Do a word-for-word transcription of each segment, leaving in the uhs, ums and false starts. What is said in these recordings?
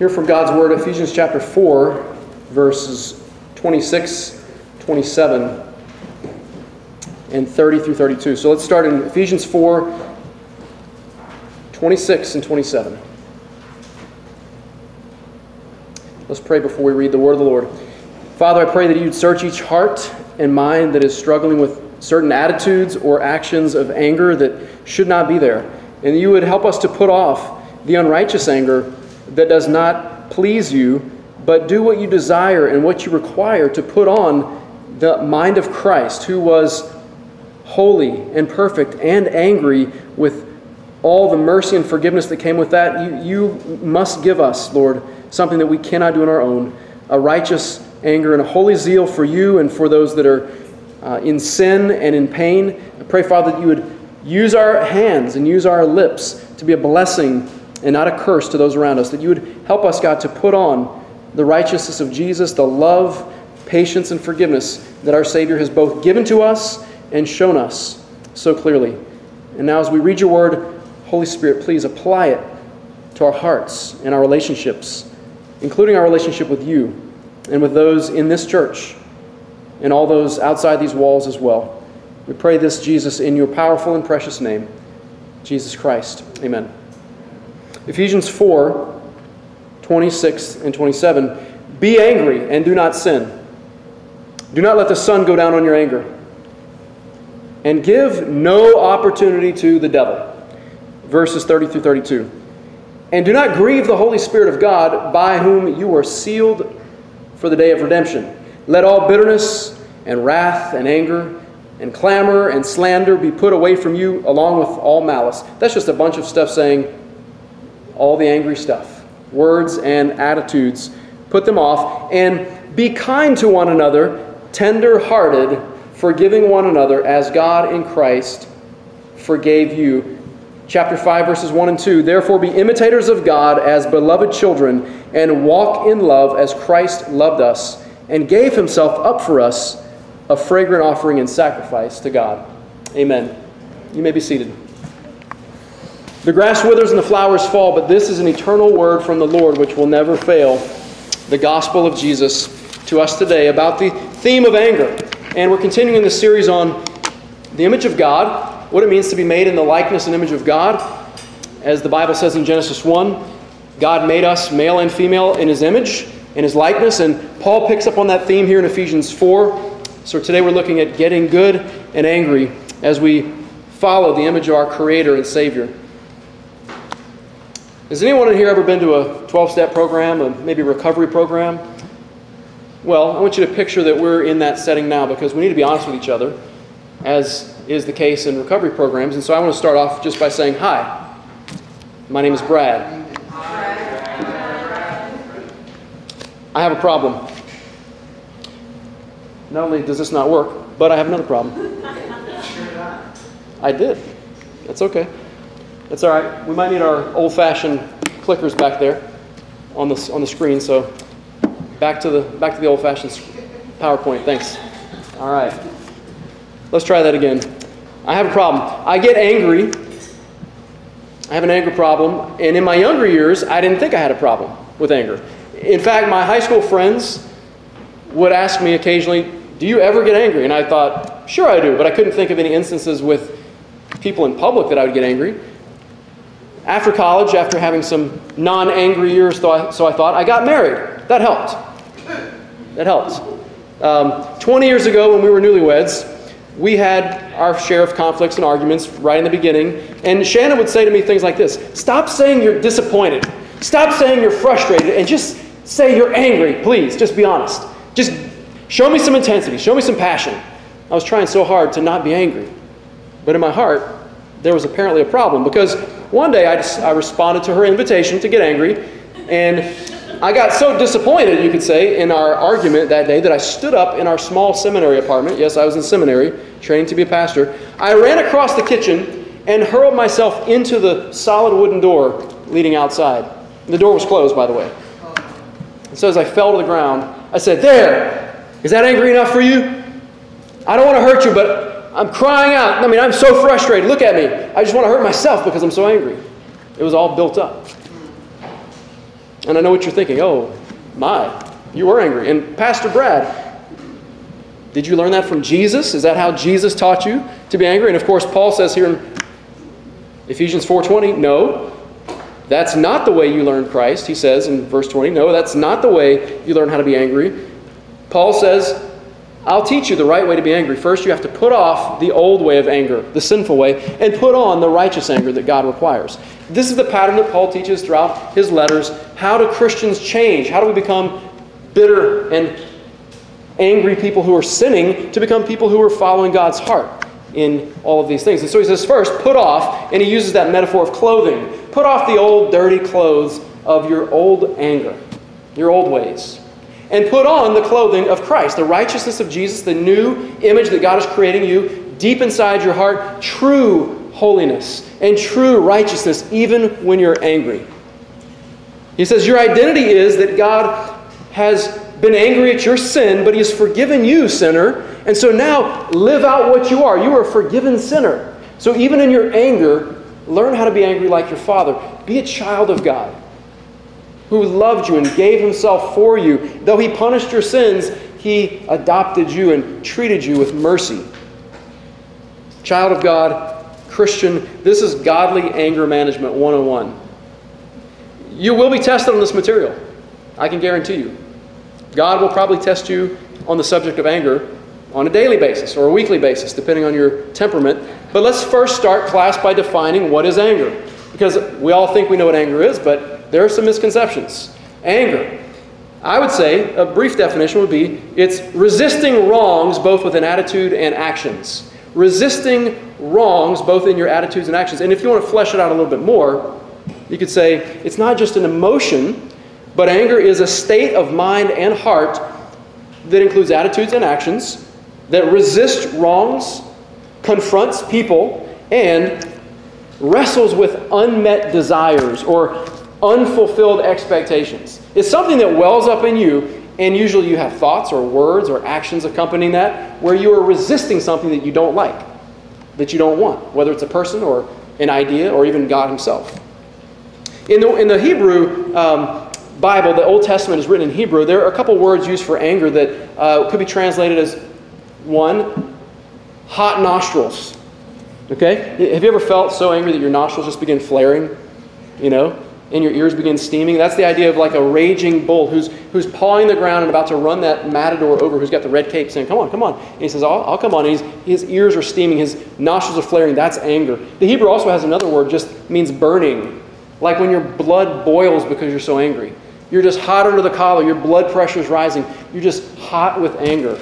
Hear from God's Word, Ephesians chapter four, verses twenty-six, twenty-seven, and thirty through thirty-two. So let's start in Ephesians four, twenty-six and twenty-seven. Let's pray before we read the Word of the Lord. Father, I pray that you'd search each heart and mind that is struggling with certain attitudes or actions of anger that should not be there. And you would help us to put off the unrighteous anger that does not please you, but do what you desire and what you require to put on the mind of Christ, who was holy and perfect and angry with all the mercy and forgiveness that came with that. You, you must give us, Lord, something that we cannot do on our own, a righteous anger and a holy zeal for you and for those that are uh, in sin and in pain. I pray, Father, that you would use our hands and use our lips to be a blessing and not a curse to those around us, that you would help us, God, to put on the righteousness of Jesus, the love, patience, and forgiveness that our Savior has both given to us and shown us so clearly. And now as we read your word, Holy Spirit, please apply it to our hearts and our relationships, including our relationship with you and with those in this church and all those outside these walls as well. We pray this, Jesus, in your powerful and precious name, Jesus Christ. Amen. Ephesians four, twenty-six and twenty-seven. Be angry and do not sin. Do not let the sun go down on your anger. And give no opportunity to the devil. Verses thirty through thirty-two. And do not grieve the Holy Spirit of God, by whom you are sealed for the day of redemption. Let all bitterness and wrath and anger and clamor and slander be put away from you, along with all malice. That's just a bunch of stuff saying, all the angry stuff, words and attitudes, put them off, and be kind to one another, tender-hearted, forgiving one another as God in Christ forgave you. Chapter five, verses one and two, therefore be imitators of God as beloved children, and walk in love as Christ loved us, and gave himself up for us, a fragrant offering and sacrifice to God. Amen. You may be seated. The grass withers and the flowers fall, but this is an eternal word from the Lord which will never fail. The gospel of Jesus to us today about the theme of anger. And we're continuing the series on the image of God, what it means to be made in the likeness and image of God. As the Bible says in Genesis one, God made us male and female in his image, in his likeness. And Paul picks up on that theme here in Ephesians four. So today we're looking at getting good and angry as we follow the image of our Creator and Savior. Has anyone in here ever been to a twelve-step program, or maybe a recovery program? Well, I want you to picture that we're in that setting now, because we need to be honest with each other, as is the case in recovery programs. And so I want to start off just by saying, hi, my name is Brad. I have a problem. Not only does this not work, but I have another problem. I did. That's okay. That's all right. We might need our old-fashioned clickers back there on the on the screen. So back to the back to the old-fashioned PowerPoint. Thanks. All right. Let's try that again. I have a problem. I get angry. I have an anger problem. And in my younger years, I didn't think I had a problem with anger. In fact, my high school friends would ask me occasionally, "Do you ever get angry?" And I thought, "Sure, I do," but I couldn't think of any instances with people in public that I would get angry. After college, after having some non-angry years, so I, so I thought, I got married. That helped. That helped. Um, twenty years ago, when we were newlyweds, we had our share of conflicts and arguments right in the beginning. And Shannon would say to me things like this, stop saying you're disappointed. Stop saying you're frustrated. And just say you're angry, please. Just be honest. Just show me some intensity. Show me some passion. I was trying so hard to not be angry. But in my heart, there was apparently a problem, because one day I, just, I responded to her invitation to get angry, and I got so disappointed, you could say, in our argument that day that I stood up in our small seminary apartment. Yes, I was in seminary, training to be a pastor. I ran across the kitchen and hurled myself into the solid wooden door leading outside. The door was closed, by the way. And so as I fell to the ground, I said, there, is that angry enough for you? I don't want to hurt you, but I'm crying out. I mean, I'm so frustrated. Look at me. I just want to hurt myself because I'm so angry. It was all built up. And I know what you're thinking. Oh, my, you were angry. And Pastor Brad, did you learn that from Jesus? Is that how Jesus taught you to be angry? And of course, Paul says here in Ephesians four twenty, no, that's not the way you learned Christ. He says in verse twenty, no, that's not the way you learn how to be angry. Paul says, I'll teach you the right way to be angry. First, you have to put off the old way of anger, the sinful way, and put on the righteous anger that God requires. This is the pattern that Paul teaches throughout his letters. How do Christians change? How do we become bitter and angry people who are sinning to become people who are following God's heart in all of these things? And so he says, first, put off, and he uses that metaphor of clothing. Put off the old dirty clothes of your old anger, your old ways. And put on the clothing of Christ, the righteousness of Jesus, the new image that God is creating you deep inside your heart, true holiness and true righteousness, even when you're angry. He says your identity is that God has been angry at your sin, but he has forgiven you, sinner. And so now live out what you are. You are a forgiven sinner. So even in your anger, learn how to be angry like your Father. Be a child of God, who loved you and gave himself for you. Though he punished your sins, he adopted you and treated you with mercy. Child of God, Christian, this is godly anger management one oh one. You will be tested on this material. I can guarantee you. God will probably test you on the subject of anger on a daily basis or a weekly basis, depending on your temperament. But let's first start class by defining what is anger. Because we all think we know what anger is, but there are some misconceptions. Anger, I would say, a brief definition would be, it's resisting wrongs both with an attitude and actions. Resisting wrongs both in your attitudes and actions. And if you want to flesh it out a little bit more, you could say it's not just an emotion, but anger is a state of mind and heart that includes attitudes and actions that resist wrongs, confronts people, and wrestles with unmet desires or unfulfilled expectations. It's something that wells up in you, and usually you have thoughts or words or actions accompanying that where you are resisting something that you don't like, that you don't want, whether it's a person or an idea or even God himself. In the, in the Hebrew um, Bible, the Old Testament is written in Hebrew. There are a couple words used for anger that uh, could be translated as, one, hot nostrils. Okay? Have you ever felt so angry that your nostrils just begin flaring? You know? And your ears begin steaming. That's the idea of like a raging bull who's who's pawing the ground and about to run that matador over who's got the red cape saying, come on, come on. And he says, I'll, I'll come on. And he's, his ears are steaming. His nostrils are flaring. That's anger. The Hebrew also has another word, just means burning. Like when your blood boils because you're so angry. You're just hot under the collar. Your blood pressure is rising. You're just hot with anger.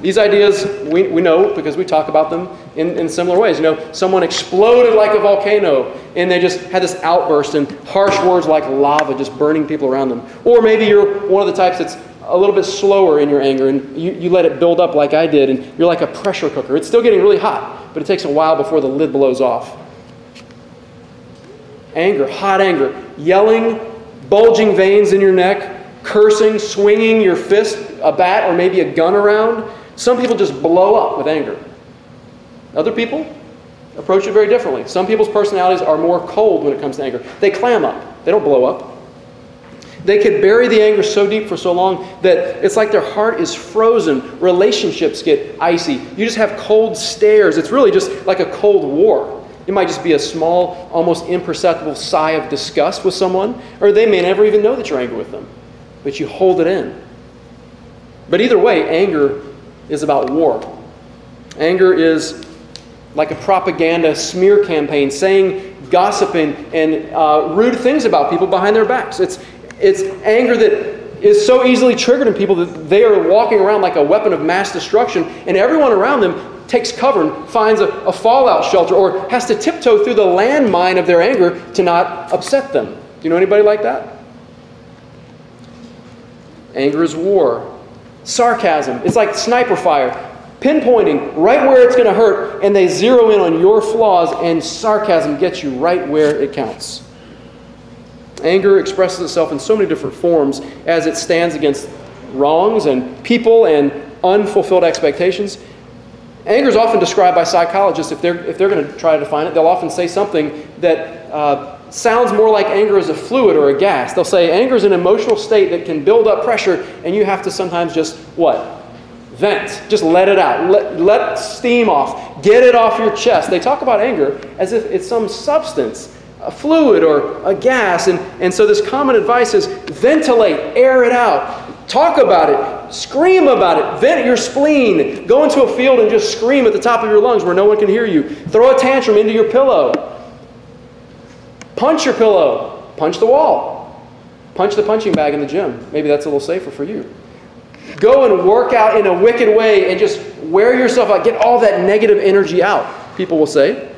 These ideas we, we know because we talk about them in, in similar ways. You know, someone exploded like a volcano and they just had this outburst and harsh words like lava just burning people around them. Or maybe you're one of the types that's a little bit slower in your anger and you, you let it build up like I did and you're like a pressure cooker. It's still getting really hot, but it takes a while before the lid blows off. Anger, hot anger, yelling, bulging veins in your neck, cursing, swinging your fist, a bat, or maybe a gun around. Some people just blow up with anger. Other people approach it very differently. Some people's personalities are more cold when it comes to anger. They clam up. They don't blow up. They could bury the anger so deep for so long that it's like their heart is frozen. Relationships get icy. You just have cold stares. It's really just like a cold war. It might just be a small, almost imperceptible sigh of disgust with someone, or they may never even know that you're angry with them, but you hold it in. But either way, anger is about war. Anger is like a propaganda smear campaign, saying gossiping and uh, rude things about people behind their backs. It's it's anger that is so easily triggered in people that they are walking around like a weapon of mass destruction, and everyone around them takes cover and finds a, a fallout shelter or has to tiptoe through the landmine of their anger to not upset them. Do you know anybody like that? Anger is war. Sarcasm. It's like sniper fire, pinpointing right where it's going to hurt, and they zero in on your flaws, and sarcasm gets you right where it counts. Anger expresses itself in so many different forms as it stands against wrongs and people and unfulfilled expectations. Anger is often described by psychologists. If they're if they're going to try to define it, they'll often say something that uh, sounds more like anger is a fluid or a gas. They'll say anger is an emotional state that can build up pressure, and you have to sometimes just, what? Vent. Just let it out. Let, let steam off. Get it off your chest. They talk about anger as if it's some substance, a fluid or a gas. And, and so this common advice is ventilate, air it out, talk about it, scream about it, vent your spleen, go into a field and just scream at the top of your lungs where no one can hear you. Throw a tantrum into your pillow. Punch your pillow. Punch the wall. Punch the punching bag in the gym. Maybe that's a little safer for you. Go and work out in a wicked way and just wear yourself out. Get all that negative energy out, people will say.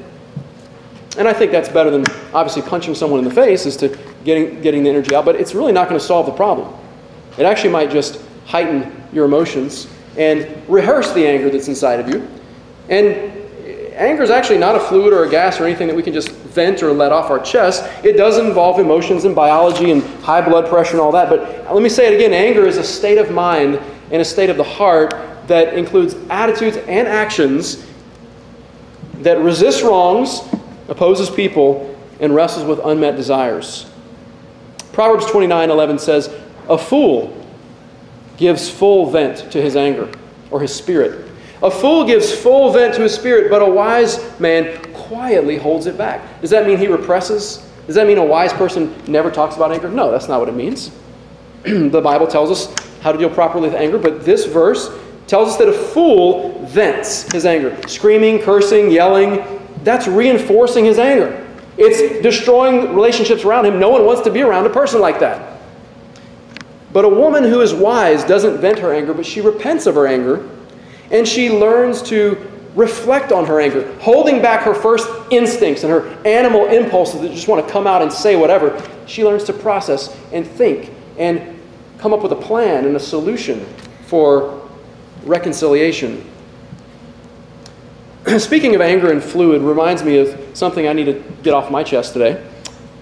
And I think that's better than obviously punching someone in the face is to getting getting the energy out, but it's really not going to solve the problem. It actually might just heighten your emotions and rehearse the anger that's inside of you. And anger is actually not a fluid or a gas or anything that we can just vent or let off our chest. It does involve emotions and biology and high blood pressure and all that. But let me say it again. Anger is a state of mind and a state of the heart that includes attitudes and actions that resists wrongs, opposes people, and wrestles with unmet desires. Proverbs twenty-nine eleven says, "A fool gives full vent to his anger," or his spirit. A fool gives full vent to his spirit, but a wise man quietly holds it back. Does that mean he represses? Does that mean a wise person never talks about anger? No, that's not what it means. The Bible tells us how to deal properly with anger, but this verse tells us that a fool vents his anger. Screaming, cursing, yelling, that's reinforcing his anger. It's destroying relationships around him. No one wants to be around a person like that. But a woman who is wise doesn't vent her anger, but she repents of her anger. And she learns to reflect on her anger, holding back her first instincts and her animal impulses that just want to come out and say whatever. She learns to process and think and come up with a plan and a solution for reconciliation. Speaking of anger and fluid reminds me of something I need to get off my chest today.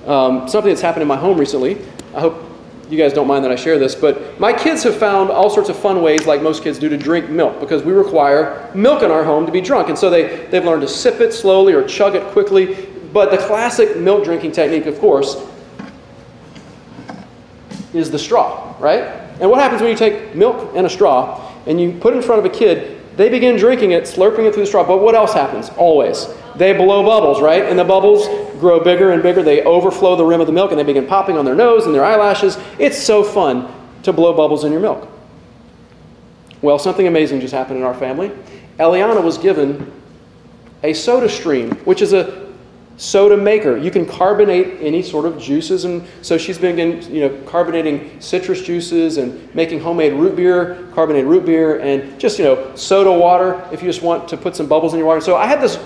Um, something that's happened in my home recently. I hope you guys don't mind that I share this, but my kids have found all sorts of fun ways, like most kids do, to drink milk, because we require milk in our home to be drunk. And so they, they've learned to sip it slowly or chug it quickly. But the classic milk drinking technique, of course, is the straw, right? And what happens when you take milk and a straw and you put it in front of a kid? They begin drinking it, slurping it through the straw. But what else happens? Always. They blow bubbles, right? And the bubbles grow bigger and bigger. They overflow the rim of the milk and they begin popping on their nose and their eyelashes. It's so fun to blow bubbles in your milk. Well, something amazing just happened in our family. Eliana was given a SodaStream, which is a soda maker. You can carbonate any sort of juices, and so she's been, you know, carbonating citrus juices and making homemade root beer, carbonated root beer, and just, you know, soda water if you just want to put some bubbles in your water. So I had this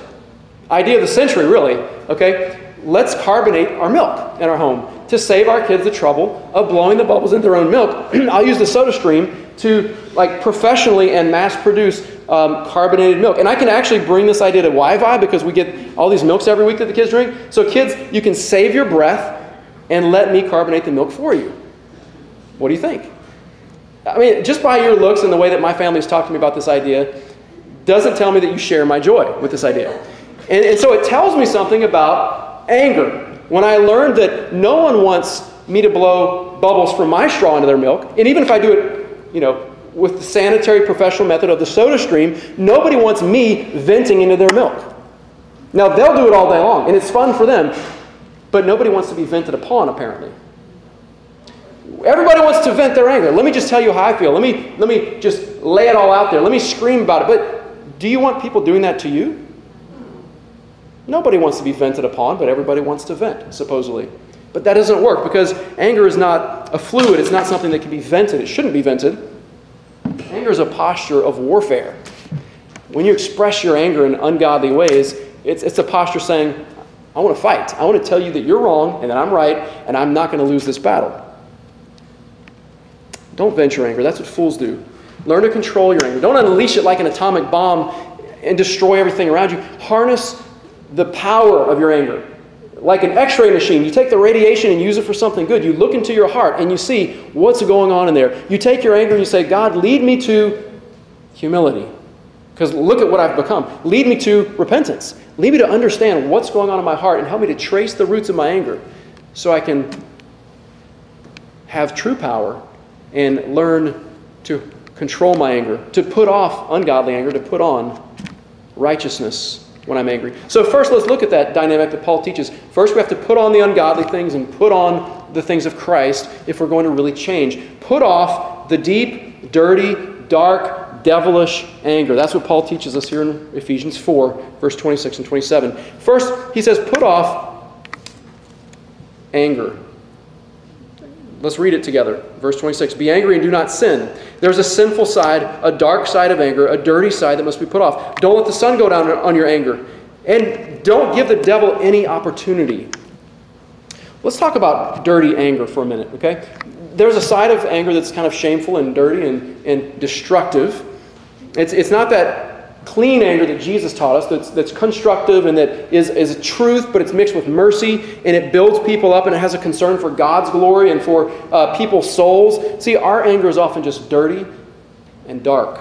idea of the century, really. Okay, let's carbonate our milk in our home to save our kids the trouble of blowing the bubbles in their own milk. I'll use the SodaStream to, like, professionally and mass produce um, carbonated milk. And I can actually bring this idea to Wi-Fi, because we get all these milks every week that the kids drink. So kids, you can save your breath and let me carbonate the milk for you. What do you think? I mean, just by your looks and the way that my family's talked to me about this idea doesn't tell me that you share my joy with this idea. And, and so it tells me something about anger. When I learned that no one wants me to blow bubbles from my straw into their milk, and even if I do it, you know, with the sanitary professional method of the SodaStream, nobody wants me venting into their milk. Now, they'll do it all day long, and it's fun for them, but nobody wants to be vented upon, apparently. Everybody wants to vent their anger. Let me just tell you how I feel. Let me, let me just lay it all out there. Let me scream about it. But do you want people doing that to you? Nobody wants to be vented upon, but everybody wants to vent, supposedly. But that doesn't work, because anger is not a fluid. It's not something that can be vented. It shouldn't be vented. Anger is a posture of warfare. When you express your anger in ungodly ways, it's, it's a posture saying, I want to fight. I want to tell you that you're wrong and that I'm right, and I'm not going to lose this battle. Don't vent your anger. That's what fools do. Learn to control your anger. Don't unleash it like an atomic bomb and destroy everything around you. Harness the power of your anger. Like an x-ray machine, you take the radiation and use it for something good. You look into your heart and you see what's going on in there. You take your anger and you say, God, lead me to humility, Because look at what I've become. Lead me to repentance. Lead me to understand what's going on in my heart and help me to trace the roots of my anger so I can have true power and learn to control my anger, to put off ungodly anger, to put on righteousness when I'm angry. So first, let's look at that dynamic that Paul teaches. First, we have to put on the ungodly things and put on the things of Christ if we're going to really change. Put off the deep, dirty, dark, devilish anger. That's what Paul teaches us here in Ephesians four, verse twenty-six and twenty-seven. First, he says, put off anger. Let's read it together. Verse twenty-six, be angry and do not sin. There's a sinful side, a dark side of anger, a dirty side that must be put off. Don't let the sun go down on your anger. And don't give the devil any opportunity. Let's talk about dirty anger for a minute, okay? There's a side of anger that's kind of shameful and dirty and, and destructive. It's, it's not that clean anger that Jesus taught us that's, that's constructive and that is, is truth, but it's mixed with mercy, and it builds people up and it has a concern for God's glory and for uh, people's souls. See, our anger is often just dirty and dark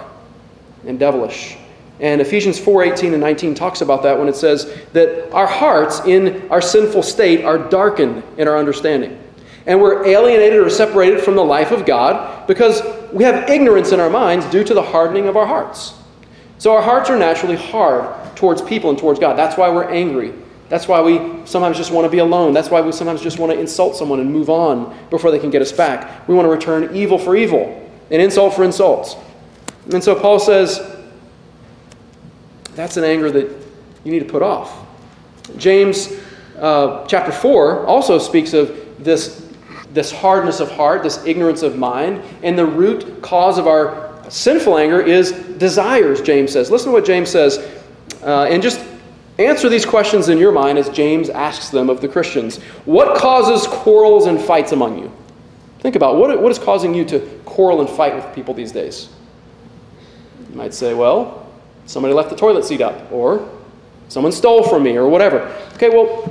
and devilish. And Ephesians four eighteen and nineteen talks about that when it says that our hearts in our sinful state are darkened in our understanding. And we're alienated or separated from the life of God because we have ignorance in our minds due to the hardening of our hearts. So our hearts are naturally hard towards people and towards God. That's why we're angry. That's why we sometimes just want to be alone. That's why we sometimes just want to insult someone and move on before they can get us back. We want to return evil for evil and insult for insult. And so Paul says, that's an anger that you need to put off. James uh, chapter four also speaks of this This hardness of heart, this ignorance of mind, and the root cause of our sinful anger is desires, James says. Listen to what James says, uh, and just answer these questions in your mind as James asks them of the Christians. What causes quarrels and fights among you? Think about what what is causing you to quarrel and fight with people these days? You might say, well, somebody left the toilet seat up, or someone stole from me, or whatever. Okay, well,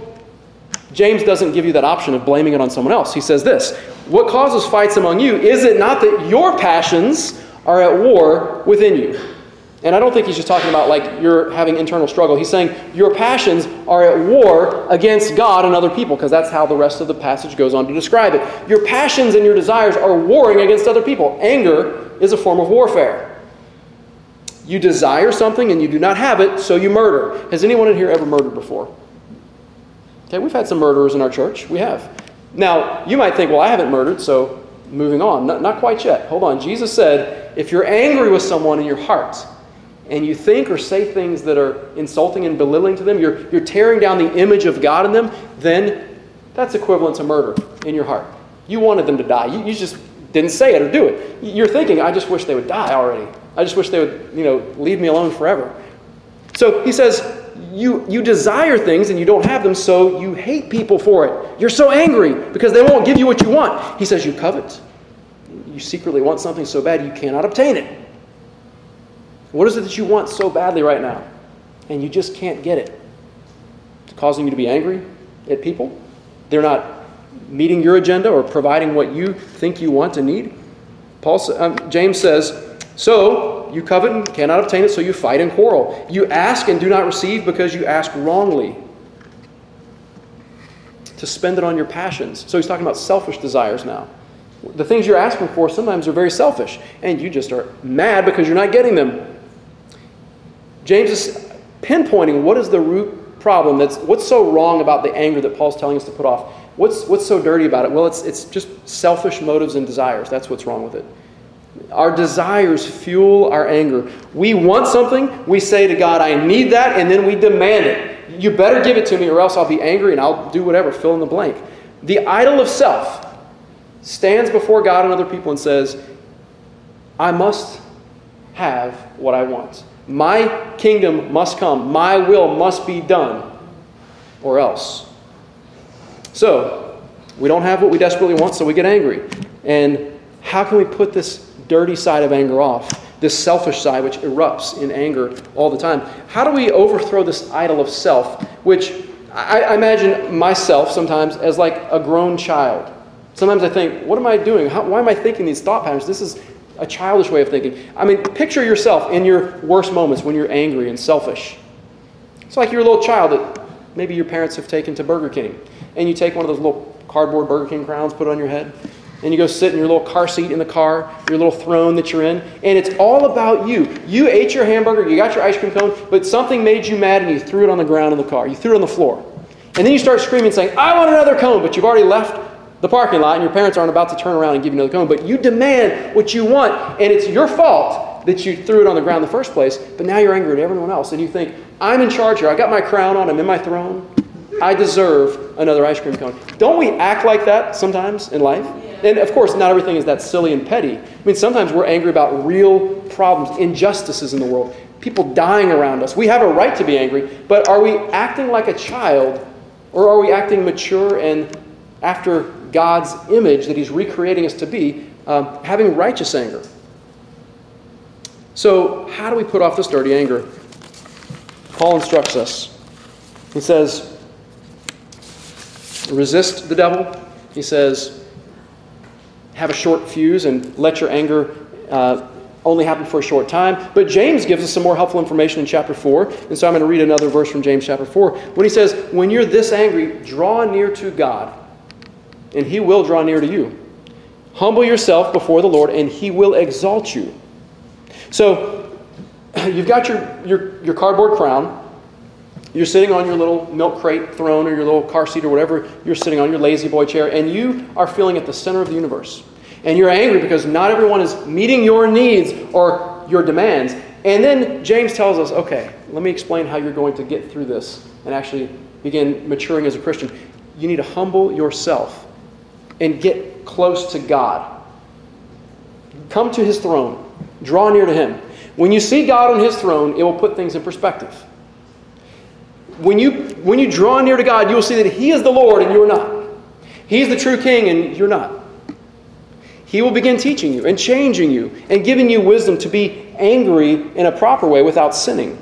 James doesn't give you that option of blaming it on someone else. He says this, what causes fights among you? Is it not that your passions are at war within you? And I don't think he's just talking about like you're having internal struggle. He's saying your passions are at war against God and other people, because that's how the rest of the passage goes on to describe it. Your passions and your desires are warring against other people. Anger is a form of warfare. You desire something and you do not have it, so you murder. Has anyone in here ever murdered before? Okay, we've had some murderers in our church. We have. Now, you might think, well, I haven't murdered, so moving on. Not, not quite yet. Hold on. Jesus said, if you're angry with someone in your heart and you think or say things that are insulting and belittling to them, you're, you're tearing down the image of God in them, then that's equivalent to murder in your heart. You wanted them to die. You, you just didn't say it or do it. You're thinking, I just wish they would die already. I just wish they would, you know, leave me alone forever. So he says, You you desire things and you don't have them, so you hate people for it. You're so angry because they won't give you what you want. He says you covet. You secretly want something so bad you cannot obtain it. What is it that you want so badly right now? And you just can't get it. It's causing you to be angry at people. They're not meeting your agenda or providing what you think you want and need. Paul, um, James says, so you covet and cannot obtain it, so you fight and quarrel. You ask and do not receive because you ask wrongly to spend it on your passions. So he's talking about selfish desires now. The things you're asking for sometimes are very selfish, and you just are mad because you're not getting them. James is pinpointing what is the root problem. That's what's so wrong about the anger that Paul's telling us to put off. What's what's so dirty about it? Well, it's it's just selfish motives and desires. That's what's wrong with it. Our desires fuel our anger. We want something, we say to God, I need that, and then we demand it. You better give it to me or else I'll be angry and I'll do whatever, fill in the blank. The idol of self stands before God and other people and says, I must have what I want. My kingdom must come. My will must be done or else. So, we don't have what we desperately want, so we get angry. And how can we put this dirty side of anger off, this selfish side which erupts in anger all the time? How do we overthrow this idol of self, which I, I imagine myself sometimes as like a grown child. Sometimes I think, what am I doing? How, why am I thinking these thought patterns? This is a childish way of thinking. I mean, picture yourself in your worst moments when you're angry and selfish. It's like you're a little child that maybe your parents have taken to Burger King. And you take one of those little cardboard Burger King crowns, put it on your head. And you go sit in your little car seat in the car, your little throne that you're in. And it's all about you. You ate your hamburger, you got your ice cream cone, but something made you mad and you threw it on the ground in the car. You threw it on the floor. And then you start screaming saying, I want another cone, but you've already left the parking lot and your parents aren't about to turn around and give you another cone. But you demand what you want, and it's your fault that you threw it on the ground in the first place, but now you're angry at everyone else. And you think, I'm in charge here. I got my crown on. I'm in my throne. I deserve another ice cream cone. Don't we act like that sometimes in life? Yeah. And of course, not everything is that silly and petty. I mean, sometimes we're angry about real problems, injustices in the world, people dying around us. We have a right to be angry, but are we acting like a child, or are we acting mature and after God's image that he's recreating us to be, um, having righteous anger? So how do we put off this dirty anger? Paul instructs us. He says, resist the devil. He says, have a short fuse and let your anger uh, only happen for a short time. But James gives us some more helpful information in chapter four. And so I'm going to read another verse from James chapter four. When he says, when you're this angry, draw near to God, and he will draw near to you. Humble yourself before the Lord, and he will exalt you. So you've got your, your, your cardboard crown. You're sitting on your little milk crate throne or your little car seat or whatever you're sitting on, your lazy boy chair, and you are feeling at the center of the universe. And you're angry because not everyone is meeting your needs or your demands. And then James tells us, okay, let me explain how you're going to get through this and actually begin maturing as a Christian. You need to humble yourself and get close to God. Come to his throne. Draw near to him. When you see God on his throne, it will put things in perspective. When you when you draw near to God, you will see that he is the Lord and you are not. He's the true king and you're not. He will begin teaching you and changing you and giving you wisdom to be angry in a proper way without sinning.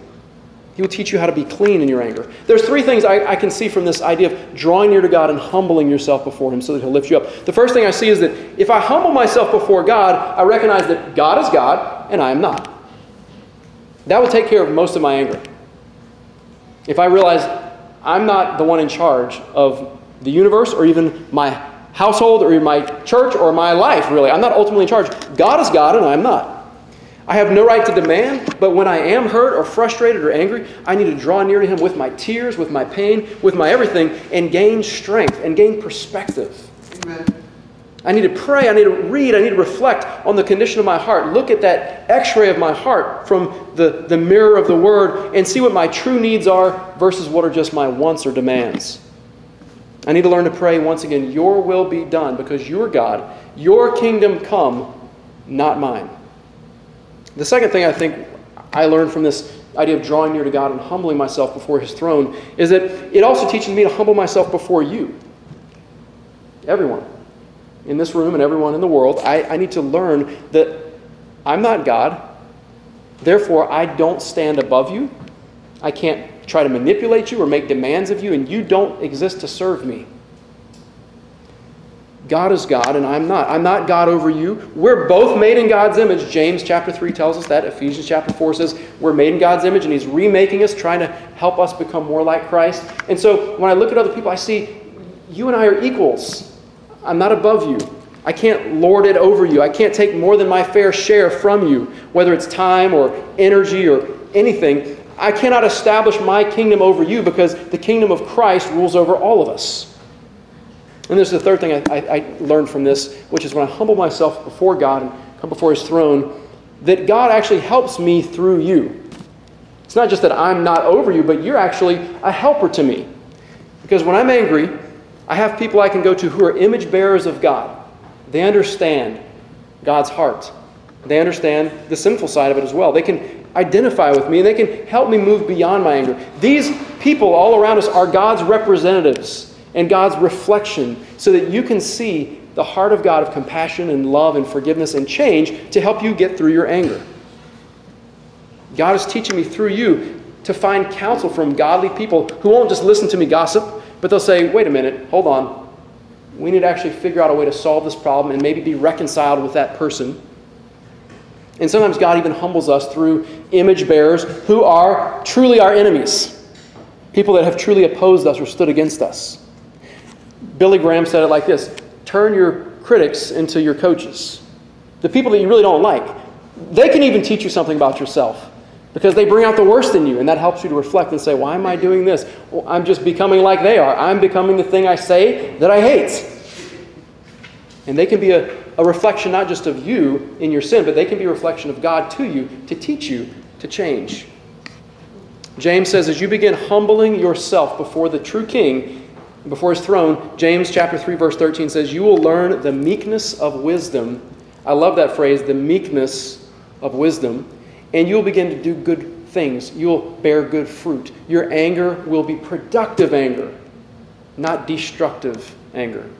He will teach you how to be clean in your anger. There's three things I, I can see from this idea of drawing near to God and humbling yourself before him so that he'll lift you up. The first thing I see is that if I humble myself before God, I recognize that God is God and I am not. That will take care of most of my anger. If I realize I'm not the one in charge of the universe or even my household or my church or my life, really. I'm not ultimately in charge. God is God and I'm not. I have no right to demand, but when I am hurt or frustrated or angry, I need to draw near to him with my tears, with my pain, with my everything, and gain strength and gain perspective. Amen. I need to pray. I need to read. I need to reflect on the condition of my heart. Look at that x-ray of my heart from the, the mirror of the Word and see what my true needs are versus what are just my wants or demands. I need to learn to pray once again, your will be done, because you're God. Your kingdom come, not mine. The second thing I think I learned from this idea of drawing near to God and humbling myself before his throne is that it also teaches me to humble myself before you. Everyone in this room and everyone in the world, I, I need to learn that I'm not God. Therefore, I don't stand above you. I can't try to manipulate you or make demands of you, and you don't exist to serve me. God is God, and I'm not. I'm not God over you. We're both made in God's image. James chapter three tells us that. Ephesians chapter four says we're made in God's image, and he's remaking us, trying to help us become more like Christ. And so when I look at other people, I see you and I are equals. I'm not above you. I can't lord it over you. I can't take more than my fair share from you, whether it's time or energy or anything. I cannot establish my kingdom over you because the kingdom of Christ rules over all of us. And this is the third thing I, I, I learned from this, which is when I humble myself before God and come before his throne, that God actually helps me through you. It's not just that I'm not over you, but you're actually a helper to me. Because when I'm angry, I have people I can go to who are image bearers of God. They understand God's heart. They understand the sinful side of it as well. They can identify with me, and they can help me move beyond my anger. These people all around us are God's representatives and God's reflection, so that you can see the heart of God of compassion and love and forgiveness and change to help you get through your anger. God is teaching me through you to find counsel from godly people who won't just listen to me gossip, but they'll say, wait a minute, hold on. We need to actually figure out a way to solve this problem and maybe be reconciled with that person. And sometimes God even humbles us through image bearers who are truly our enemies. People that have truly opposed us or stood against us. Billy Graham said it like this: turn your critics into your coaches. The people that you really don't like, they can even teach you something about yourself, because they bring out the worst in you, and that helps you to reflect and say, why am I doing this? Well, I'm just becoming like they are. I'm becoming the thing I say that I hate. And they can be a, a reflection not just of you in your sin, but they can be a reflection of God to you to teach you to change. James says, as you begin humbling yourself before the true King, before his throne, James chapter three, verse thirteen says, you will learn the meekness of wisdom. I love that phrase, the meekness of wisdom. And you'll begin to do good things. You'll bear good fruit. Your anger will be productive anger, not destructive anger.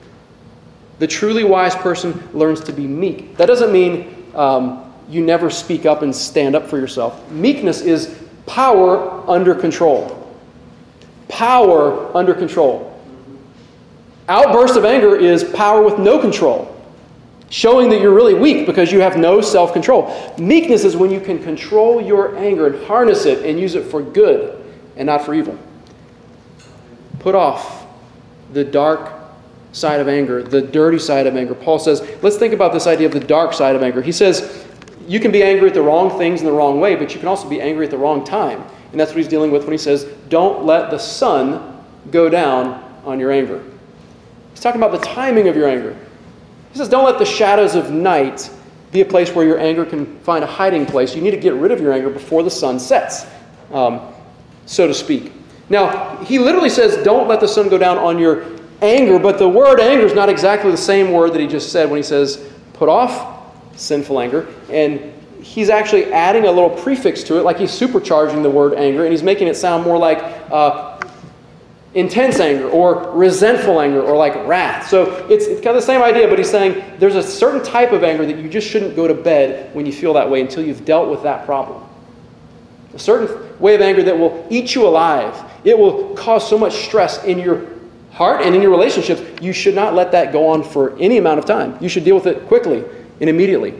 The truly wise person learns to be meek. That doesn't mean um, you never speak up and stand up for yourself. Meekness is power under control. Power under control. Outburst of anger is power with no control, showing that you're really weak because you have no self-control. Meekness is when you can control your anger and harness it and use it for good and not for evil. Put off the dark side of anger, the dirty side of anger. Paul says, let's think about this idea of the dark side of anger. He says, you can be angry at the wrong things in the wrong way, but you can also be angry at the wrong time. And that's what he's dealing with when he says, don't let the sun go down on your anger. He's talking about the timing of your anger. He says, don't let the shadows of night be a place where your anger can find a hiding place. You need to get rid of your anger before the sun sets, um, so to speak. Now, he literally says, don't let the sun go down on your anger, but the word anger is not exactly the same word that he just said when he says, put off sinful anger. And he's actually adding a little prefix to it, like he's supercharging the word anger, and he's making it sound more like uh, intense anger or resentful anger or like wrath. So it's, it's kind of the same idea, but he's saying there's a certain type of anger that you just shouldn't go to bed when you feel that way until you've dealt with that problem. A certain way of anger that will eat you alive. It will cause so much stress in your heart and in your relationships. You should not let that go on for any amount of time. You should deal with it quickly and immediately.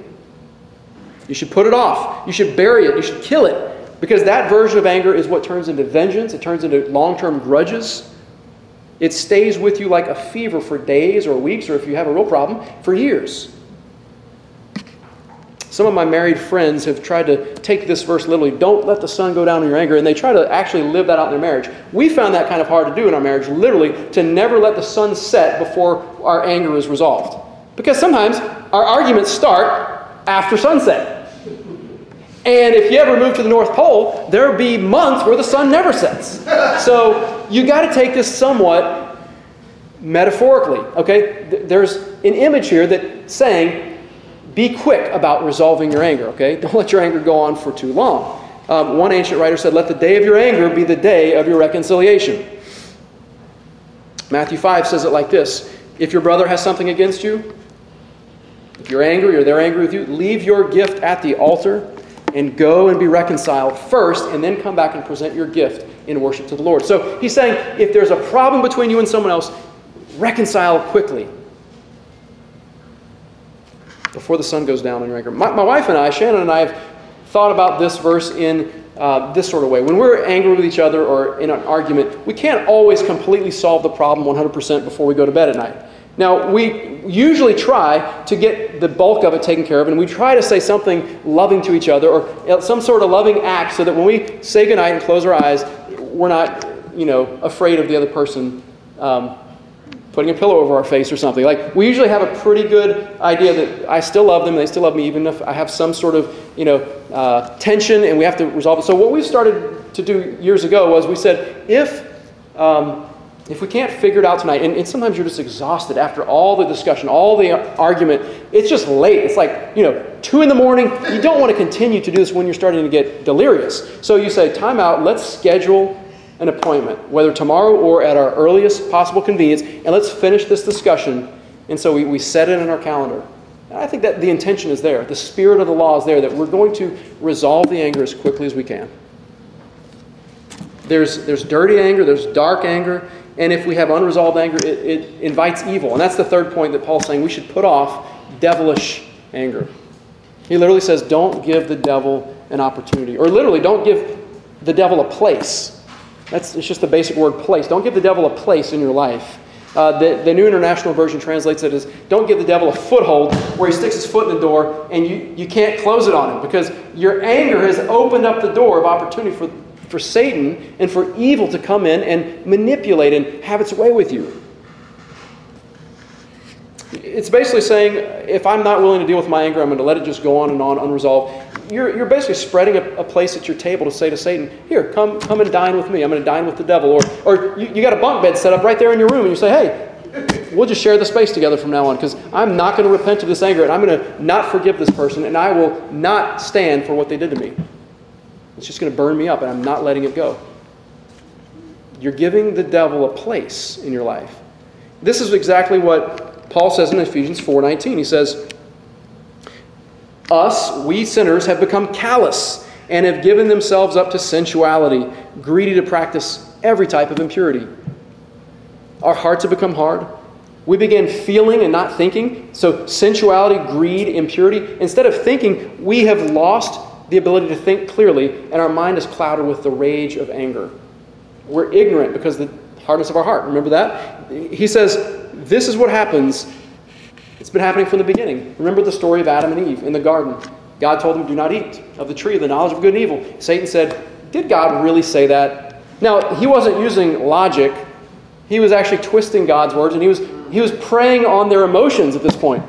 You should put it off. You should bury it. You should kill it, because that version of anger is what turns into vengeance. It turns into long-term grudges. It stays with you like a fever for days or weeks, or if you have a real problem, for years. Some of my married friends have tried to take this verse literally, don't let the sun go down on your anger, and they try to actually live that out in their marriage. We found that kind of hard to do in our marriage, literally, to never let the sun set before our anger is resolved. Because sometimes our arguments start after sunset. And if you ever move to the North Pole, there'll be months where the sun never sets. So you got to take this somewhat metaphorically, okay? There's an image here that's saying, be quick about resolving your anger, okay? Don't let your anger go on for too long. Um, one ancient writer said, let the day of your anger be the day of your reconciliation. Matthew five says it like this. If your brother has something against you, if you're angry or they're angry with you, leave your gift at the altar and go and be reconciled first, and then come back and present your gift in worship to the Lord. So he's saying, if there's a problem between you and someone else, reconcile quickly, before the sun goes down on your anger. My, my wife and I, Shannon and I, have thought about this verse in uh, this sort of way. When we're angry with each other or in an argument, we can't always completely solve the problem one hundred percent before we go to bed at night. Now, we usually try to get the bulk of it taken care of, and we try to say something loving to each other or some sort of loving act so that when we say goodnight and close our eyes, we're not, you know, afraid of the other person um putting a pillow over our face or something. Like, we usually have a pretty good idea that I still love them and they still love me, even if I have some sort of, you know, uh, tension and we have to resolve it. So what we started to do years ago was we said, if um, if we can't figure it out tonight, and, and sometimes you're just exhausted after all the discussion, all the argument, it's just late. It's like, you know, two in the morning. You don't want to continue to do this when you're starting to get delirious. So you say, time out, let's schedule an appointment, whether tomorrow or at our earliest possible convenience, and let's finish this discussion. And so we, we set it in our calendar. And I think that the intention is there. The spirit of the law is there, that we're going to resolve the anger as quickly as we can. There's there's dirty anger, there's dark anger, and if we have unresolved anger, it, it invites evil. And that's the third point that Paul's saying, we should put off devilish anger. He literally says, don't give the devil an opportunity. Or literally, don't give the devil a place. That's it's just the basic word place. Don't give the devil a place in your life. Uh, the, the New International Version translates it as, don't give the devil a foothold where he sticks his foot in the door and you, you can't close it on him, because your anger has opened up the door of opportunity for, for Satan and for evil to come in and manipulate and have its way with you. It's basically saying, if I'm not willing to deal with my anger, I'm going to let it just go on and on unresolved. You're, you're basically spreading a, a place at your table to say to Satan, here, come come and dine with me. I'm going to dine with the devil. Or or you, you got a bunk bed set up right there in your room, and you say, hey, we'll just share the space together from now on, because I'm not going to repent of this anger, and I'm going to not forgive this person, and I will not stand for what they did to me. It's just going to burn me up, and I'm not letting it go. You're giving the devil a place in your life. This is exactly what Paul says in Ephesians four nineteen, he says, us, we sinners, have become callous and have given themselves up to sensuality, greedy to practice every type of impurity. Our hearts have become hard. We began feeling and not thinking. So sensuality, greed, impurity. Instead of thinking, we have lost the ability to think clearly, and our mind is clouded with the rage of anger. We're ignorant because of the hardness of our heart. Remember that? He says, this is what happens. It's been happening from the beginning. Remember the story of Adam and Eve in the garden. God told them, do not eat of the tree of the knowledge of good and evil. Satan said, did God really say that? Now, he wasn't using logic. He was actually twisting God's words, and he was he was preying on their emotions at this point.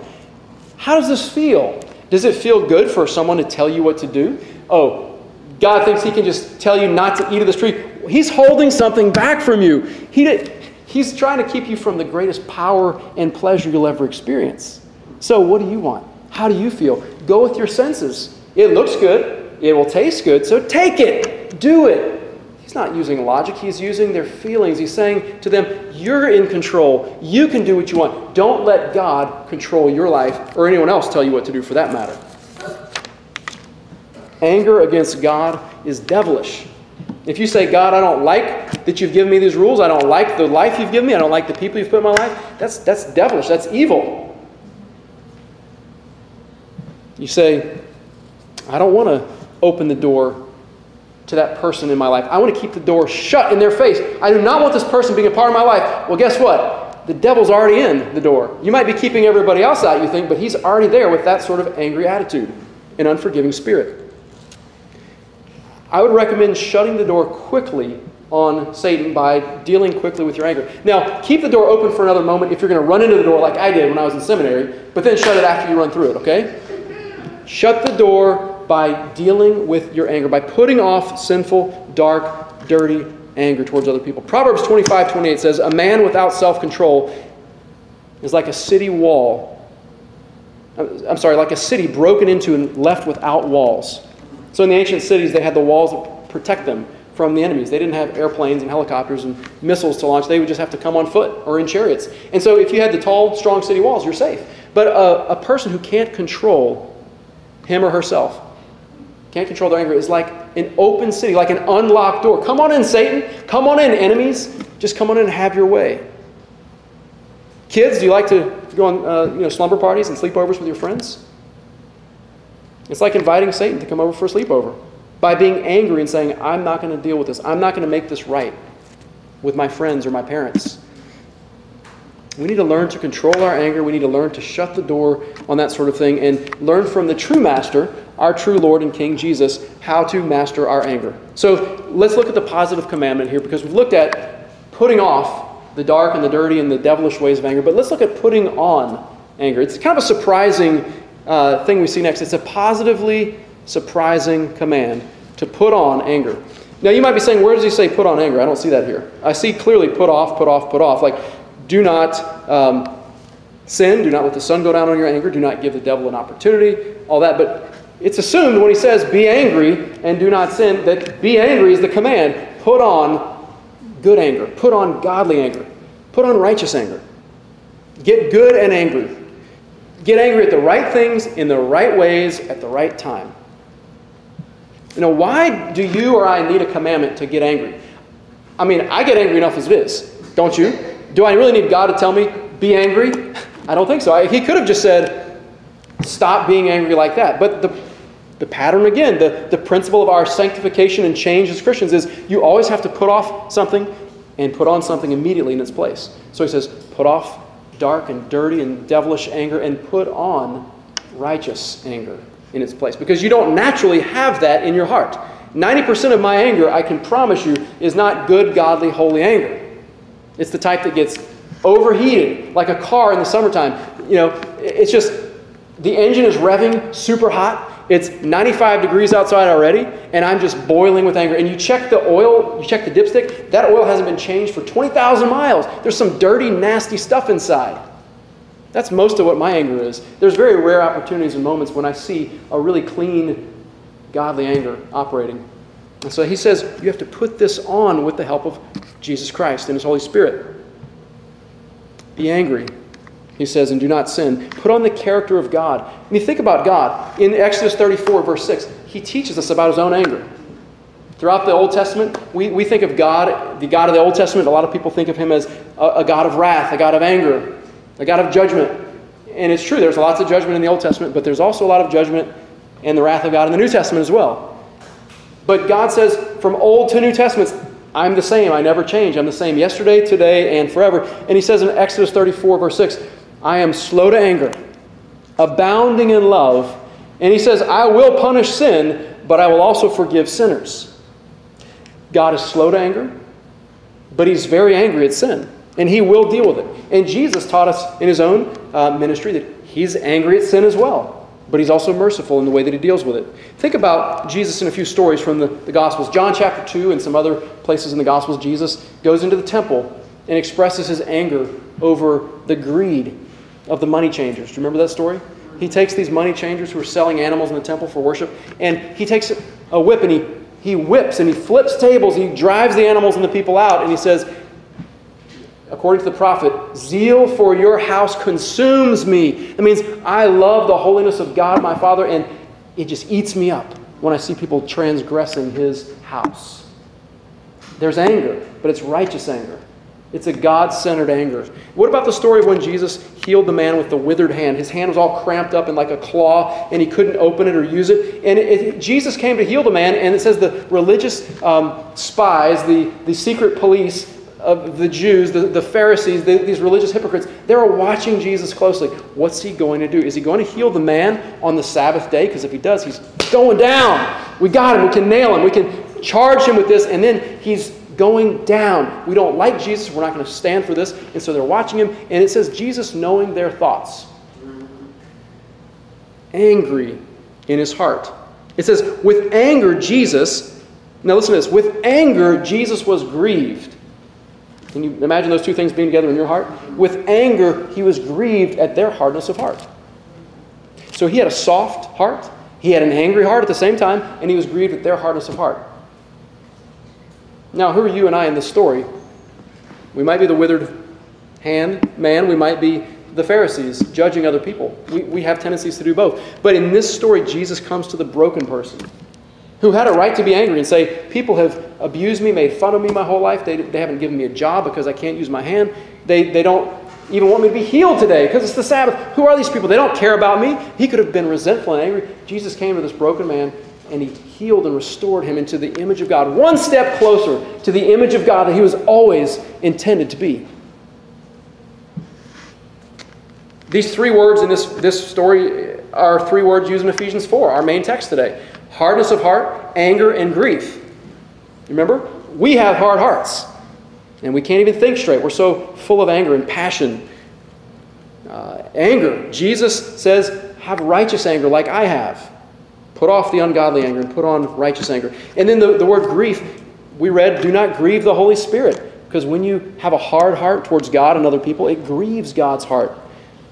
How does this feel? Does it feel good for someone to tell you what to do? Oh, God thinks he can just tell you not to eat of this tree. He's holding something back from you. He did. He's trying to keep you from the greatest power and pleasure you'll ever experience. So what do you want? How do you feel? Go with your senses. It looks good. It will taste good. So take it. Do it. He's not using logic. He's using their feelings. He's saying to them, you're in control. You can do what you want. Don't let God control your life, or anyone else tell you what to do for that matter. Anger against God is devilish. If you say, God, I don't like that you've given me these rules. I don't like the life you've given me. I don't like the people you've put in my life. That's that's devilish. That's evil. You say, I don't want to open the door to that person in my life. I want to keep the door shut in their face. I do not want this person being a part of my life. Well, guess what? The devil's already in the door. You might be keeping everybody else out, you think, but he's already there with that sort of angry attitude and unforgiving spirit. I would recommend shutting the door quickly on Satan by dealing quickly with your anger. Now, keep the door open for another moment if you're going to run into the door like I did when I was in seminary, but then shut it after you run through it, okay? Shut the door by dealing with your anger, by putting off sinful, dark, dirty anger towards other people. Proverbs twenty-five twenty-eight says, a man without self-control is like a city wall. I'm sorry, like a city broken into and left without walls. So in the ancient cities, they had the walls that protect them from the enemies. They didn't have airplanes and helicopters and missiles to launch. They would just have to come on foot or in chariots. And so if you had the tall, strong city walls, you're safe. But a, a person who can't control him or herself, can't control their anger, is like an open city, like an unlocked door. Come on in, Satan. Come on in, enemies. Just come on in and have your way. Kids, do you like to go on uh, you know, slumber parties and sleepovers with your friends? It's like inviting Satan to come over for a sleepover by being angry and saying, I'm not going to deal with this. I'm not going to make this right with my friends or my parents. We need to learn to control our anger. We need to learn to shut the door on that sort of thing and learn from the true master, our true Lord and King Jesus, how to master our anger. So let's look at the positive commandment here, because we've looked at putting off the dark and the dirty and the devilish ways of anger. But let's look at putting on anger. It's kind of a surprising Uh, thing we see next. It's a positively surprising command to put on anger. Now you might be saying, where does he say put on anger? I don't see that here. I see clearly put off, put off, put off. Like, do not um, sin. Do not let the sun go down on your anger. Do not give the devil an opportunity. All that. But it's assumed when he says be angry and do not sin that be angry is the command. Put on good anger. Put on godly anger. Put on righteous anger. Get good and angry. Get angry at the right things, in the right ways, at the right time. You know, why do you or I need a commandment to get angry? I mean, I get angry enough as it is, don't you? Do I really need God to tell me, be angry? I don't think so. I, he could have just said, stop being angry like that. But the the pattern again, the, the principle of our sanctification and change as Christians is you always have to put off something and put on something immediately in its place. So he says, put off dark and dirty and devilish anger and put on righteous anger in its place. Because you don't naturally have that in your heart. ninety percent of my anger, I can promise you, is not good, godly, holy anger. It's the type that gets overheated, like a car in the summertime. You know, it's just, the engine is revving super hot. It's ninety-five degrees outside already, and I'm just boiling with anger. And you check the oil, you check the dipstick, that oil hasn't been changed for twenty thousand miles. There's some dirty, nasty stuff inside. That's most of what my anger is. There's very rare opportunities and moments when I see a really clean, godly anger operating. And so he says, you have to put this on with the help of Jesus Christ and His Holy Spirit. Be angry, he says, and do not sin. Put on the character of God. I mean, think about God. In Exodus thirty-four, verse six, He teaches us about His own anger. Throughout the Old Testament, we, we think of God, the God of the Old Testament, a lot of people think of Him as a, a God of wrath, a God of anger, a God of judgment. And it's true, there's lots of judgment in the Old Testament, but there's also a lot of judgment and the wrath of God in the New Testament as well. But God says, from Old to New Testaments, I'm the same. I never change. I'm the same yesterday, today, and forever. And He says in Exodus thirty-four, verse six, I am slow to anger, abounding in love. And He says, I will punish sin, but I will also forgive sinners. God is slow to anger, but He's very angry at sin, and He will deal with it. And Jesus taught us in His own uh, ministry that He's angry at sin as well. But He's also merciful in the way that He deals with it. Think about Jesus in a few stories from the, the Gospels. John chapter two and some other places in the Gospels, Jesus goes into the temple and expresses His anger over the greed of the money changers. Do you remember that story? He takes these money changers who are selling animals in the temple for worship, and He takes a whip and he, he whips and He flips tables and He drives the animals and the people out, and He says, according to the prophet, zeal for your house consumes me. That means I love the holiness of God, my Father, and it just eats me up when I see people transgressing His house. There's anger, but it's righteous anger. It's a God-centered anger. What about the story of when Jesus healed the man with the withered hand? His hand was all cramped up in like a claw, and he couldn't open it or use it. And it, it, Jesus came to heal the man, and it says the religious um, spies, the, the secret police, of the Jews, the, the Pharisees, the, these religious hypocrites, they were watching Jesus closely. What's He going to do? Is He going to heal the man on the Sabbath day? Because if He does, he's going down. We got him. We can nail him. We can charge him with this. And then he's going down. We don't like Jesus. We're not going to stand for this. And so they're watching Him. And it says Jesus, knowing their thoughts, angry in His heart. It says, with anger, Jesus, now listen to this, with anger, Jesus was grieved. Can you imagine those two things being together in your heart? With anger, He was grieved at their hardness of heart. So He had a soft heart, He had an angry heart at the same time, and He was grieved at their hardness of heart. Now, who are you and I in this story? We might be the withered hand man, we might be the Pharisees judging other people. We, we have tendencies to do both. But in this story, Jesus comes to the broken person who had a right to be angry and say, people have abused me, made fun of me my whole life. They, they haven't given me a job because I can't use my hand. They, they don't even want me to be healed today because it's the Sabbath. Who are these people? They don't care about me. He could have been resentful and angry. Jesus came to this broken man, and He healed and restored him into the image of God, one step closer to the image of God that he was always intended to be. These three words in this, this story are three words used in Ephesians four, our main text today. Hardness of heart, anger, and grief. Remember? We have hard hearts. And we can't even think straight. We're so full of anger and passion. Uh, anger. Jesus says, have righteous anger like I have. Put off the ungodly anger and put on righteous anger. And then the, the word grief, we read, do not grieve the Holy Spirit. Because when you have a hard heart towards God and other people, it grieves God's heart.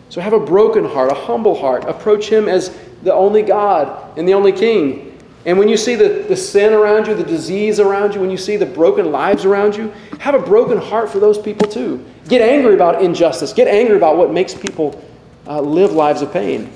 So have a broken heart, a humble heart. Approach Him as the only God and the only King. And when you see the, the sin around you, the disease around you, when you see the broken lives around you, have a broken heart for those people too. Get angry about injustice. Get angry about what makes people uh, live lives of pain.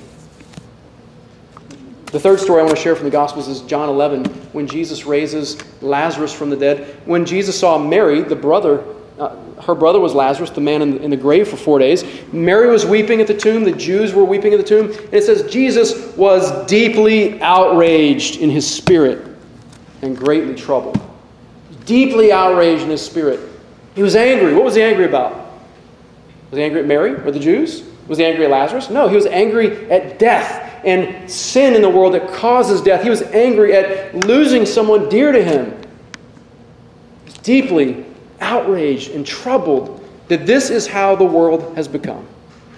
The third story I want to share from the Gospels is John eleven, when Jesus raises Lazarus from the dead. When Jesus saw Mary, the brother, uh, her brother was Lazarus, the man in the, in the grave for four days. Mary was weeping at the tomb. The Jews were weeping at the tomb. And it says Jesus was deeply outraged in his spirit and greatly troubled. Deeply outraged in his spirit. He was angry. What was he angry about? Was he angry at Mary or the Jews? Was he angry at Lazarus? No, he was angry at death and sin in the world that causes death. He was angry at losing someone dear to him. He's deeply outraged and troubled that this is how the world has become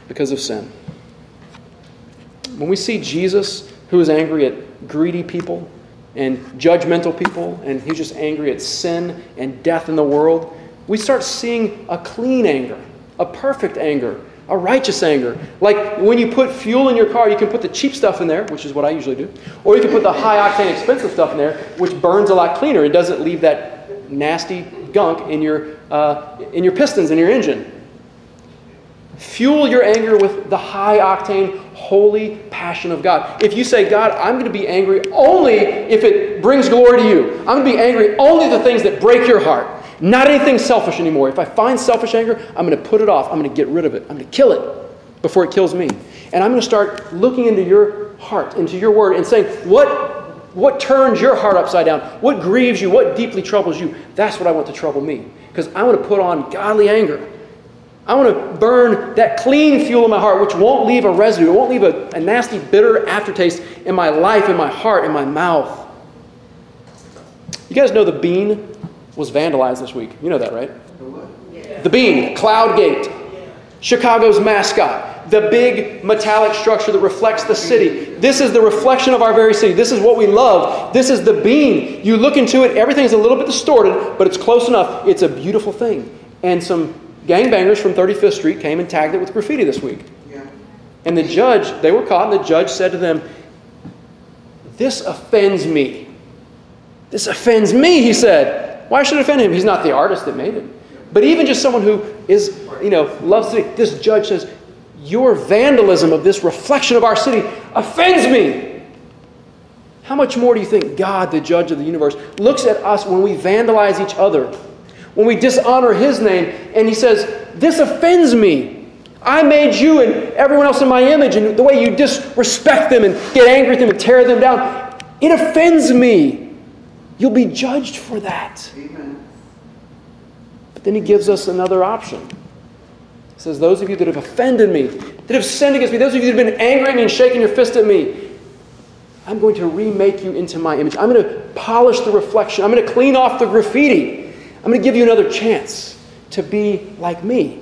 because of sin. When we see Jesus, who is angry at greedy people and judgmental people, and he's just angry at sin and death in the world, we start seeing a clean anger, a perfect anger, a righteous anger. Like when you put fuel in your car, you can put the cheap stuff in there, which is what I usually do, or you can put the high-octane expensive stuff in there, which burns a lot cleaner. It doesn't leave that nasty gunk in your uh, in your pistons, in your engine. Fuel your anger with the high-octane, holy passion of God. If you say, God, I'm going to be angry only if it brings glory to you. I'm going to be angry only at the things that break your heart. Not anything selfish anymore. If I find selfish anger, I'm going to put it off. I'm going to get rid of it. I'm going to kill it before it kills me. And I'm going to start looking into your heart, into your word, and saying, what what turns your heart upside down? What grieves you? What deeply troubles you? That's what I want to trouble me. Because I want to put on godly anger. I want to burn that clean fuel in my heart, which won't leave a residue. It won't leave a, a nasty, bitter aftertaste in my life, in my heart, in my mouth. You guys know the Bean was vandalized this week. You know that, right? Yeah. The Bean, Cloud Gate, yeah. Chicago's mascot, the big metallic structure that reflects the city. This is the reflection of our very city. This is what we love. This is the Bean. You look into it, everything's a little bit distorted, but it's close enough. It's a beautiful thing. And some gangbangers from thirty-fifth Street came and tagged it with graffiti this week. Yeah. And the judge, they were caught, and the judge said to them, this offends me. This offends me, he said. Why should it offend him? He's not the artist that made it. But even just someone who is, you know, loves the city, this judge says, your vandalism of this reflection of our city offends me. How much more do you think God, the judge of the universe, looks at us when we vandalize each other, when we dishonor his name, and he says, this offends me. I made you and everyone else in my image, and the way you disrespect them and get angry at them and tear them down, it offends me. You'll be judged for that. Amen. But then he gives us another option. He says, those of you that have offended me, that have sinned against me, those of you that have been angry at me and shaking your fist at me, I'm going to remake you into my image. I'm going to polish the reflection. I'm going to clean off the graffiti. I'm going to give you another chance to be like me,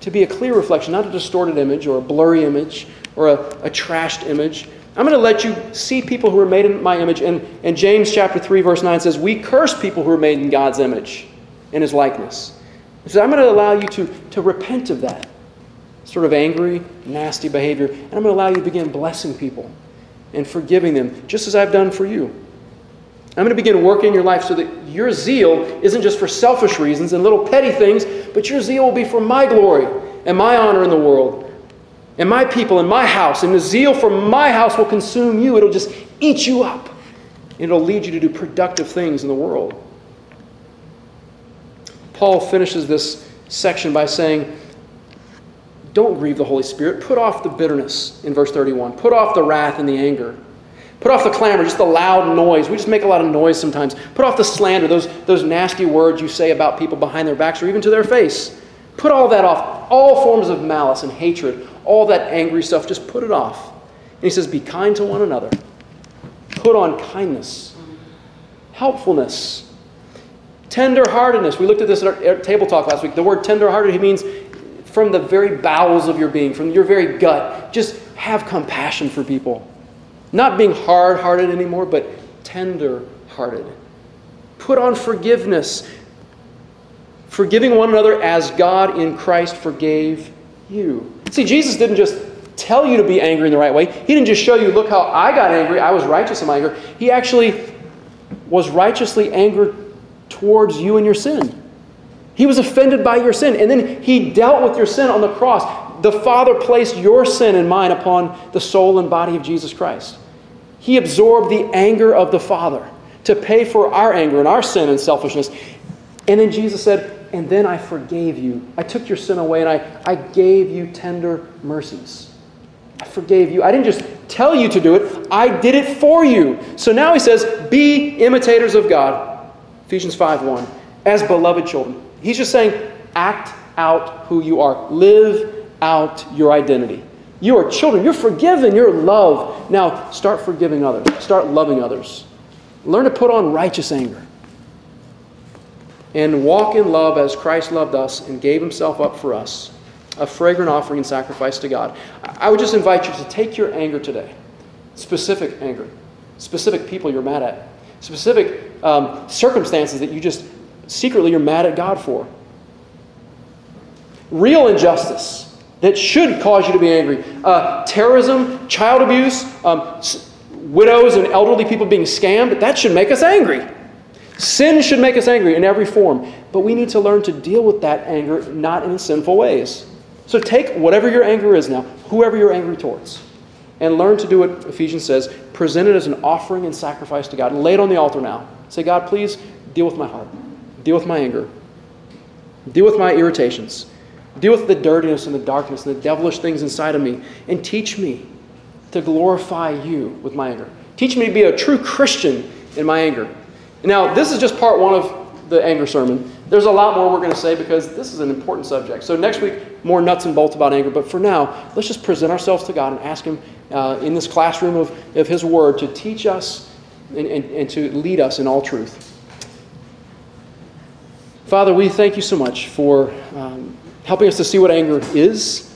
to be a clear reflection, not a distorted image or a blurry image or a, a trashed image. I'm going to let you see people who are made in my image. And, and James chapter three, verse nine says, we curse people who are made in God's image, in his likeness. He says, I'm going to allow you to, to repent of that sort of angry, nasty behavior. And I'm going to allow you to begin blessing people and forgiving them, just as I've done for you. I'm going to begin working in your life so that your zeal isn't just for selfish reasons and little petty things, but your zeal will be for my glory and my honor in the world. And my people and my house and the zeal for my house will consume you. It'll just eat you up. It'll lead you to do productive things in the world. Paul finishes this section by saying, don't grieve the Holy Spirit. Put off the bitterness in verse thirty-one. Put off the wrath and the anger. Put off the clamor, just the loud noise. We just make a lot of noise sometimes. Put off the slander, those, those nasty words you say about people behind their backs or even to their face. Put all that off. All forms of malice and hatred, all that angry stuff, just put it off. And he says, be kind to one another. Put on kindness, helpfulness, tenderheartedness. We looked at this at our table talk last week. The word tenderhearted, he means from the very bowels of your being, from your very gut. Just have compassion for people. Not being hard-hearted anymore, but tender-hearted. Put on forgiveness. Forgiving one another as God in Christ forgave you. See, Jesus didn't just tell you to be angry in the right way. He didn't just show you, look how I got angry. I was righteous in my anger. He actually was righteously angered towards you and your sin. He was offended by your sin. And then he dealt with your sin on the cross. The Father placed your sin and mine upon the soul and body of Jesus Christ. He absorbed the anger of the Father to pay for our anger and our sin and selfishness. And then Jesus said, and then I forgave you. I took your sin away, and I, I gave you tender mercies. I forgave you. I didn't just tell you to do it. I did it for you. So now he says, be imitators of God. Ephesians five one. As beloved children. He's just saying, act out who you are. Live out your identity. You are children. You're forgiven. You're loved. Now start forgiving others. Start loving others. Learn to put on righteous anger. And walk in love as Christ loved us and gave himself up for us, a fragrant offering and sacrifice to God. I would just invite you to take your anger today, specific anger, specific people you're mad at, specific um, circumstances that you just secretly you're mad at God for, real injustice that should cause you to be angry, uh, terrorism, child abuse, um, s- widows and elderly people being scammed, that should make us angry. Sin should make us angry in every form, but we need to learn to deal with that anger not in sinful ways. So take whatever your anger is now, whoever you're angry towards, and learn to do what Ephesians says, present it as an offering and sacrifice to God. Lay it on the altar now. Say, God, please deal with my heart. Deal with my anger. Deal with my irritations. Deal with the dirtiness and the darkness and the devilish things inside of me, and teach me to glorify you with my anger. Teach me to be a true Christian in my anger. Now, this is just part one of the anger sermon. There's a lot more we're going to say because this is an important subject. So next week, more nuts and bolts about anger. But for now, let's just present ourselves to God and ask him uh, in this classroom of, of his word to teach us and, and, and to lead us in all truth. Father, we thank you so much for um, helping us to see what anger is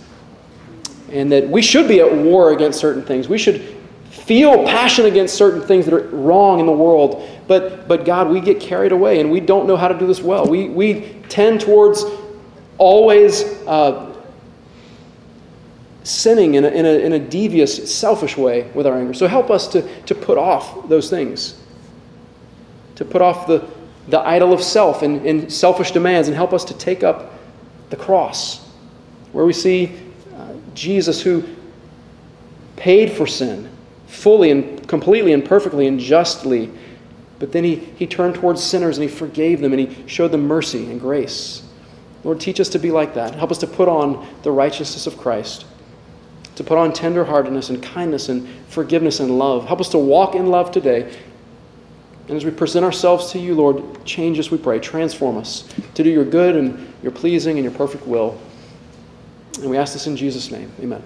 and that we should be at war against certain things. We should feel passion against certain things that are wrong in the world. But but God, we get carried away and we don't know how to do this well. We we tend towards always uh, sinning in a, in, a, in a devious, selfish way with our anger. So help us to, to put off those things, to put off the, the idol of self and, and selfish demands, and help us to take up the cross where we see uh, Jesus who paid for sin fully and completely and perfectly and justly. But then he, he turned towards sinners and he forgave them and he showed them mercy and grace. Lord, teach us to be like that. Help us to put on the righteousness of Christ, to put on tenderheartedness and kindness and forgiveness and love. Help us to walk in love today. And as we present ourselves to you, Lord, change us, we pray. Transform us to do your good and your pleasing and your perfect will. And we ask this in Jesus' name. Amen.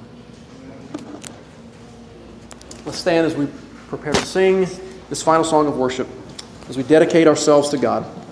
Let's stand as we prepare to sing this final song of worship, as we dedicate ourselves to God.